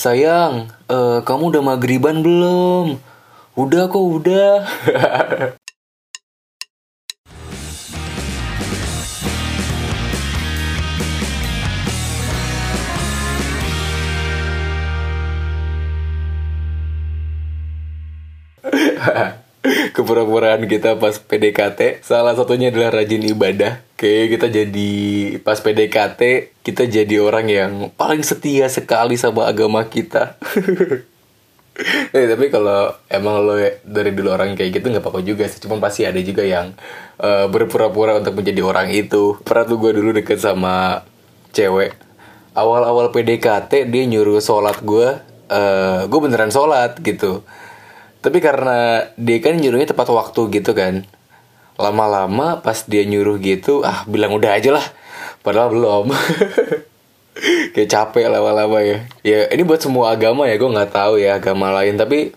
Sayang, kamu udah maghriban belum? Udah kok, udah. Kepura-puraan kita pas PDKT, salah satunya adalah rajin ibadah. Oke, kita jadi pas PDKT, kita jadi orang yang paling setia sekali sama agama kita. Tapi kalau emang lo dari dulu orang kayak gitu gak apa-apa juga sih. Cuman pasti ada juga yang berpura-pura untuk menjadi orang itu. Pernah tuh gue dulu deket sama cewek. Awal-awal PDKT dia nyuruh sholat gue. Gue beneran sholat gitu. Tapi karena dia kan nyuruhnya tepat waktu gitu kan. Lama-lama pas dia nyuruh gitu, bilang udah aja lah. Padahal belum. Kayak capek lama-lama ya. Ya ini buat semua agama ya, gue gak tahu ya agama lain. Tapi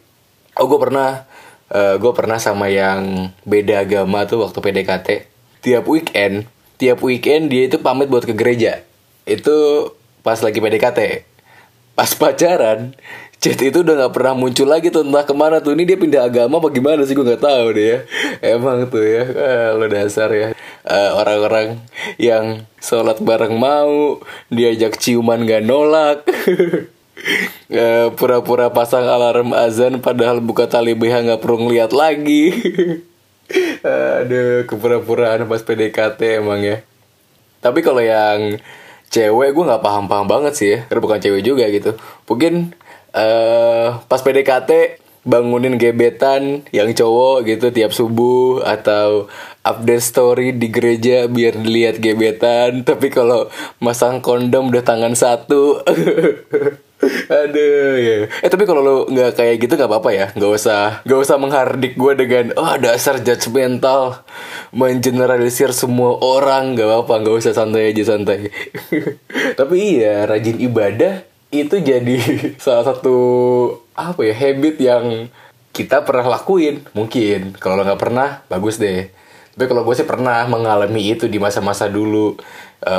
gue pernah sama yang beda agama tuh waktu PDKT. Tiap weekend dia itu pamit buat ke gereja. Itu pas lagi PDKT. Pas pacaran, chat itu udah gak pernah muncul lagi tuh. Entah kemana tuh. Ini dia pindah agama apa gimana sih, gue gak tahu deh ya. Emang tuh ya, lo dasar ya. Orang-orang yang sholat bareng mau, diajak ciuman gak nolak. Pura-pura pasang alarm azan padahal buka tali BH gak perlu ngeliat lagi. Aduh, kepura-puraan pas PDKT emang ya. Tapi kalau yang cewek gue gak paham-paham banget sih ya. Karena bukan cewek juga gitu. Mungkin pas PDKT bangunin gebetan yang cowok gitu tiap subuh. Atau update story di gereja biar dilihat gebetan. Tapi kalau masang kondom udah tangan satu. Aduh ya. Tapi kalau lo gak kayak gitu gak apa-apa ya. Gak usah menghardik gue dengan dasar judgmental, mengeneralisir semua orang. Gak apa-apa, gak usah, santai aja, santai. Tapi iya, rajin ibadah itu jadi salah satu habit yang kita pernah lakuin. Mungkin kalau lo gak pernah, bagus deh. Tapi kalau gue sih pernah mengalami itu di masa-masa dulu.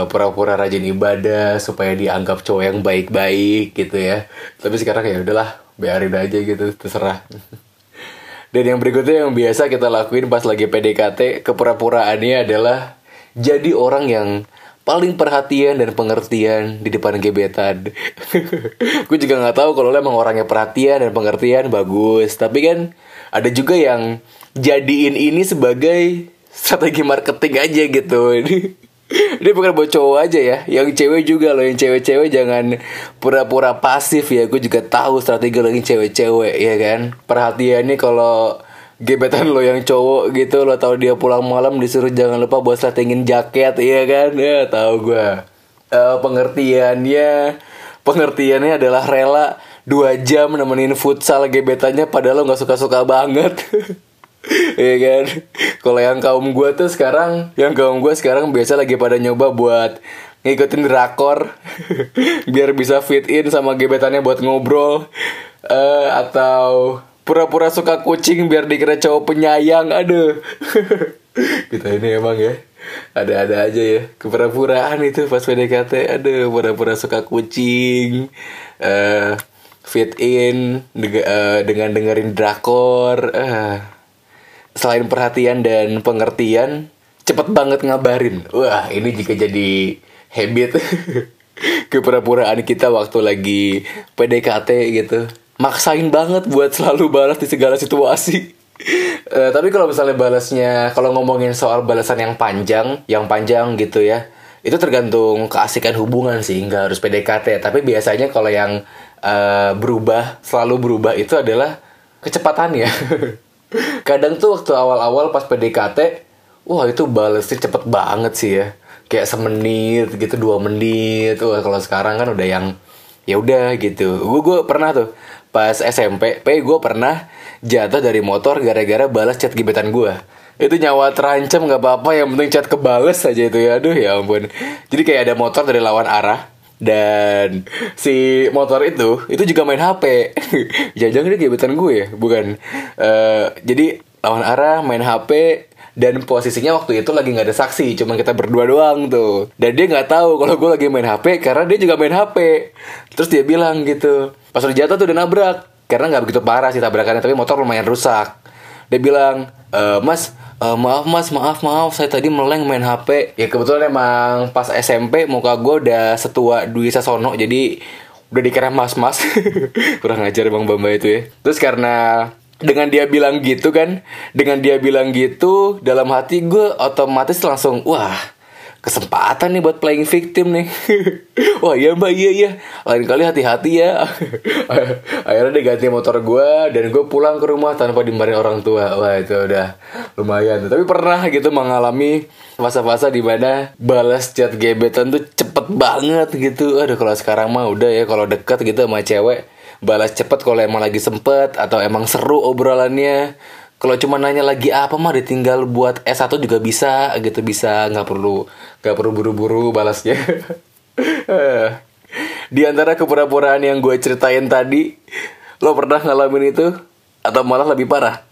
Pura-pura rajin ibadah supaya dianggap cowok yang baik-baik gitu ya. Tapi sekarang ya udahlah, biarin aja gitu, terserah. Dan yang berikutnya yang biasa kita lakuin pas lagi PDKT, kepura-puraannya adalah jadi orang yang paling perhatian dan pengertian di depan gebetan. Gue juga nggak tahu kalau lo emang orangnya perhatian dan pengertian, bagus. Tapi kan ada juga yang jadiin ini sebagai strategi marketing aja gitu. Ini bukan buat cowok aja ya, yang cewek juga loh. Yang cewek-cewek jangan pura-pura pasif ya. Gue juga tahu strategi lo yang cewek-cewek ya kan. Perhatiannya kalau gebetan lo yang cowok gitu, lo tahu dia pulang malam disuruh jangan lupa buat strategin jaket ya kan. Ya tahu gue. Pengertiannya adalah rela 2 jam nemenin futsal gebetannya padahal lo gak suka-suka banget. Iya kan. Kalau yang kaum gue tuh sekarang, biasa lagi pada nyoba buat ngikutin drakor biar bisa fit in sama gebetannya buat ngobrol. Atau pura-pura suka kucing biar dikira cowok penyayang. Aduh. Kita ini emang ya ada-ada aja ya. Kepura-puraan itu pas PDKT. Aduh, pura-pura suka kucing, fit in dengan dengerin drakor. Selain perhatian dan pengertian, cepet banget ngabarin. Wah, ini jika jadi habit. Kepura-puraan kita waktu lagi PDKT gitu. Maksain banget buat selalu balas di segala situasi. Tapi kalau misalnya balasnya, kalau ngomongin soal balasan yang panjang gitu ya, itu tergantung keasikan hubungan sih. Nggak harus PDKT. Tapi biasanya kalau yang selalu berubah itu adalah kecepatan ya. Kadang tuh waktu awal-awal pas PDKT, wah itu balesnya cepet banget sih ya. Kayak 1 menit gitu, 2 menit. Wah, kalau sekarang kan udah yang ya udah gitu. Gue pernah tuh pas SMP, gue pernah jatuh dari motor gara-gara balas chat gebetan gue. Itu nyawa terancam, gak apa-apa, yang penting chat kebales aja itu ya. Aduh ya ampun. Jadi kayak ada motor dari lawan arah. Dan si motor itu juga main HP. Jangan-jangan dia gebetan gue ya? Bukan. Jadi lawan arah main HP. Dan posisinya waktu itu lagi gak ada saksi, cuman kita berdua doang tuh. Dan dia gak tahu kalau gue lagi main HP, karena dia juga main HP. Terus dia bilang gitu, pas udah jatuh tuh udah nabrak. Karena gak begitu parah sih tabrakannya, tapi motor lumayan rusak. Dia bilang, Mas, maaf, saya tadi meleng main HP. Ya kebetulan emang pas SMP muka gue udah setua Dwi Sasono, jadi udah dikira mas-mas. Kurang ajar Bang Bamba itu ya. Terus karena dengan dia bilang gitu dalam hati gue otomatis langsung, wah, kesempatan nih buat playing victim nih. Wah iya mbak, iya, lain kali hati-hati ya. Akhirnya dia ganti motor gue dan gue pulang ke rumah tanpa dimarahin orang tua. Wah itu udah lumayan. Tapi pernah gitu mengalami fase-fase dimana balas chat gebetan tuh cepet banget gitu. Aduh, kalau sekarang mah udah ya, kalau dekat gitu sama cewek balas cepet kalau emang lagi sempet atau emang seru obrolannya. Kalau cuma nanya lagi apa mah ditinggal buat S1 juga bisa gitu, bisa, nggak perlu buru-buru balasnya. Di antara kepura-puraan yang gue ceritain tadi, lo pernah ngalamin itu atau malah lebih parah?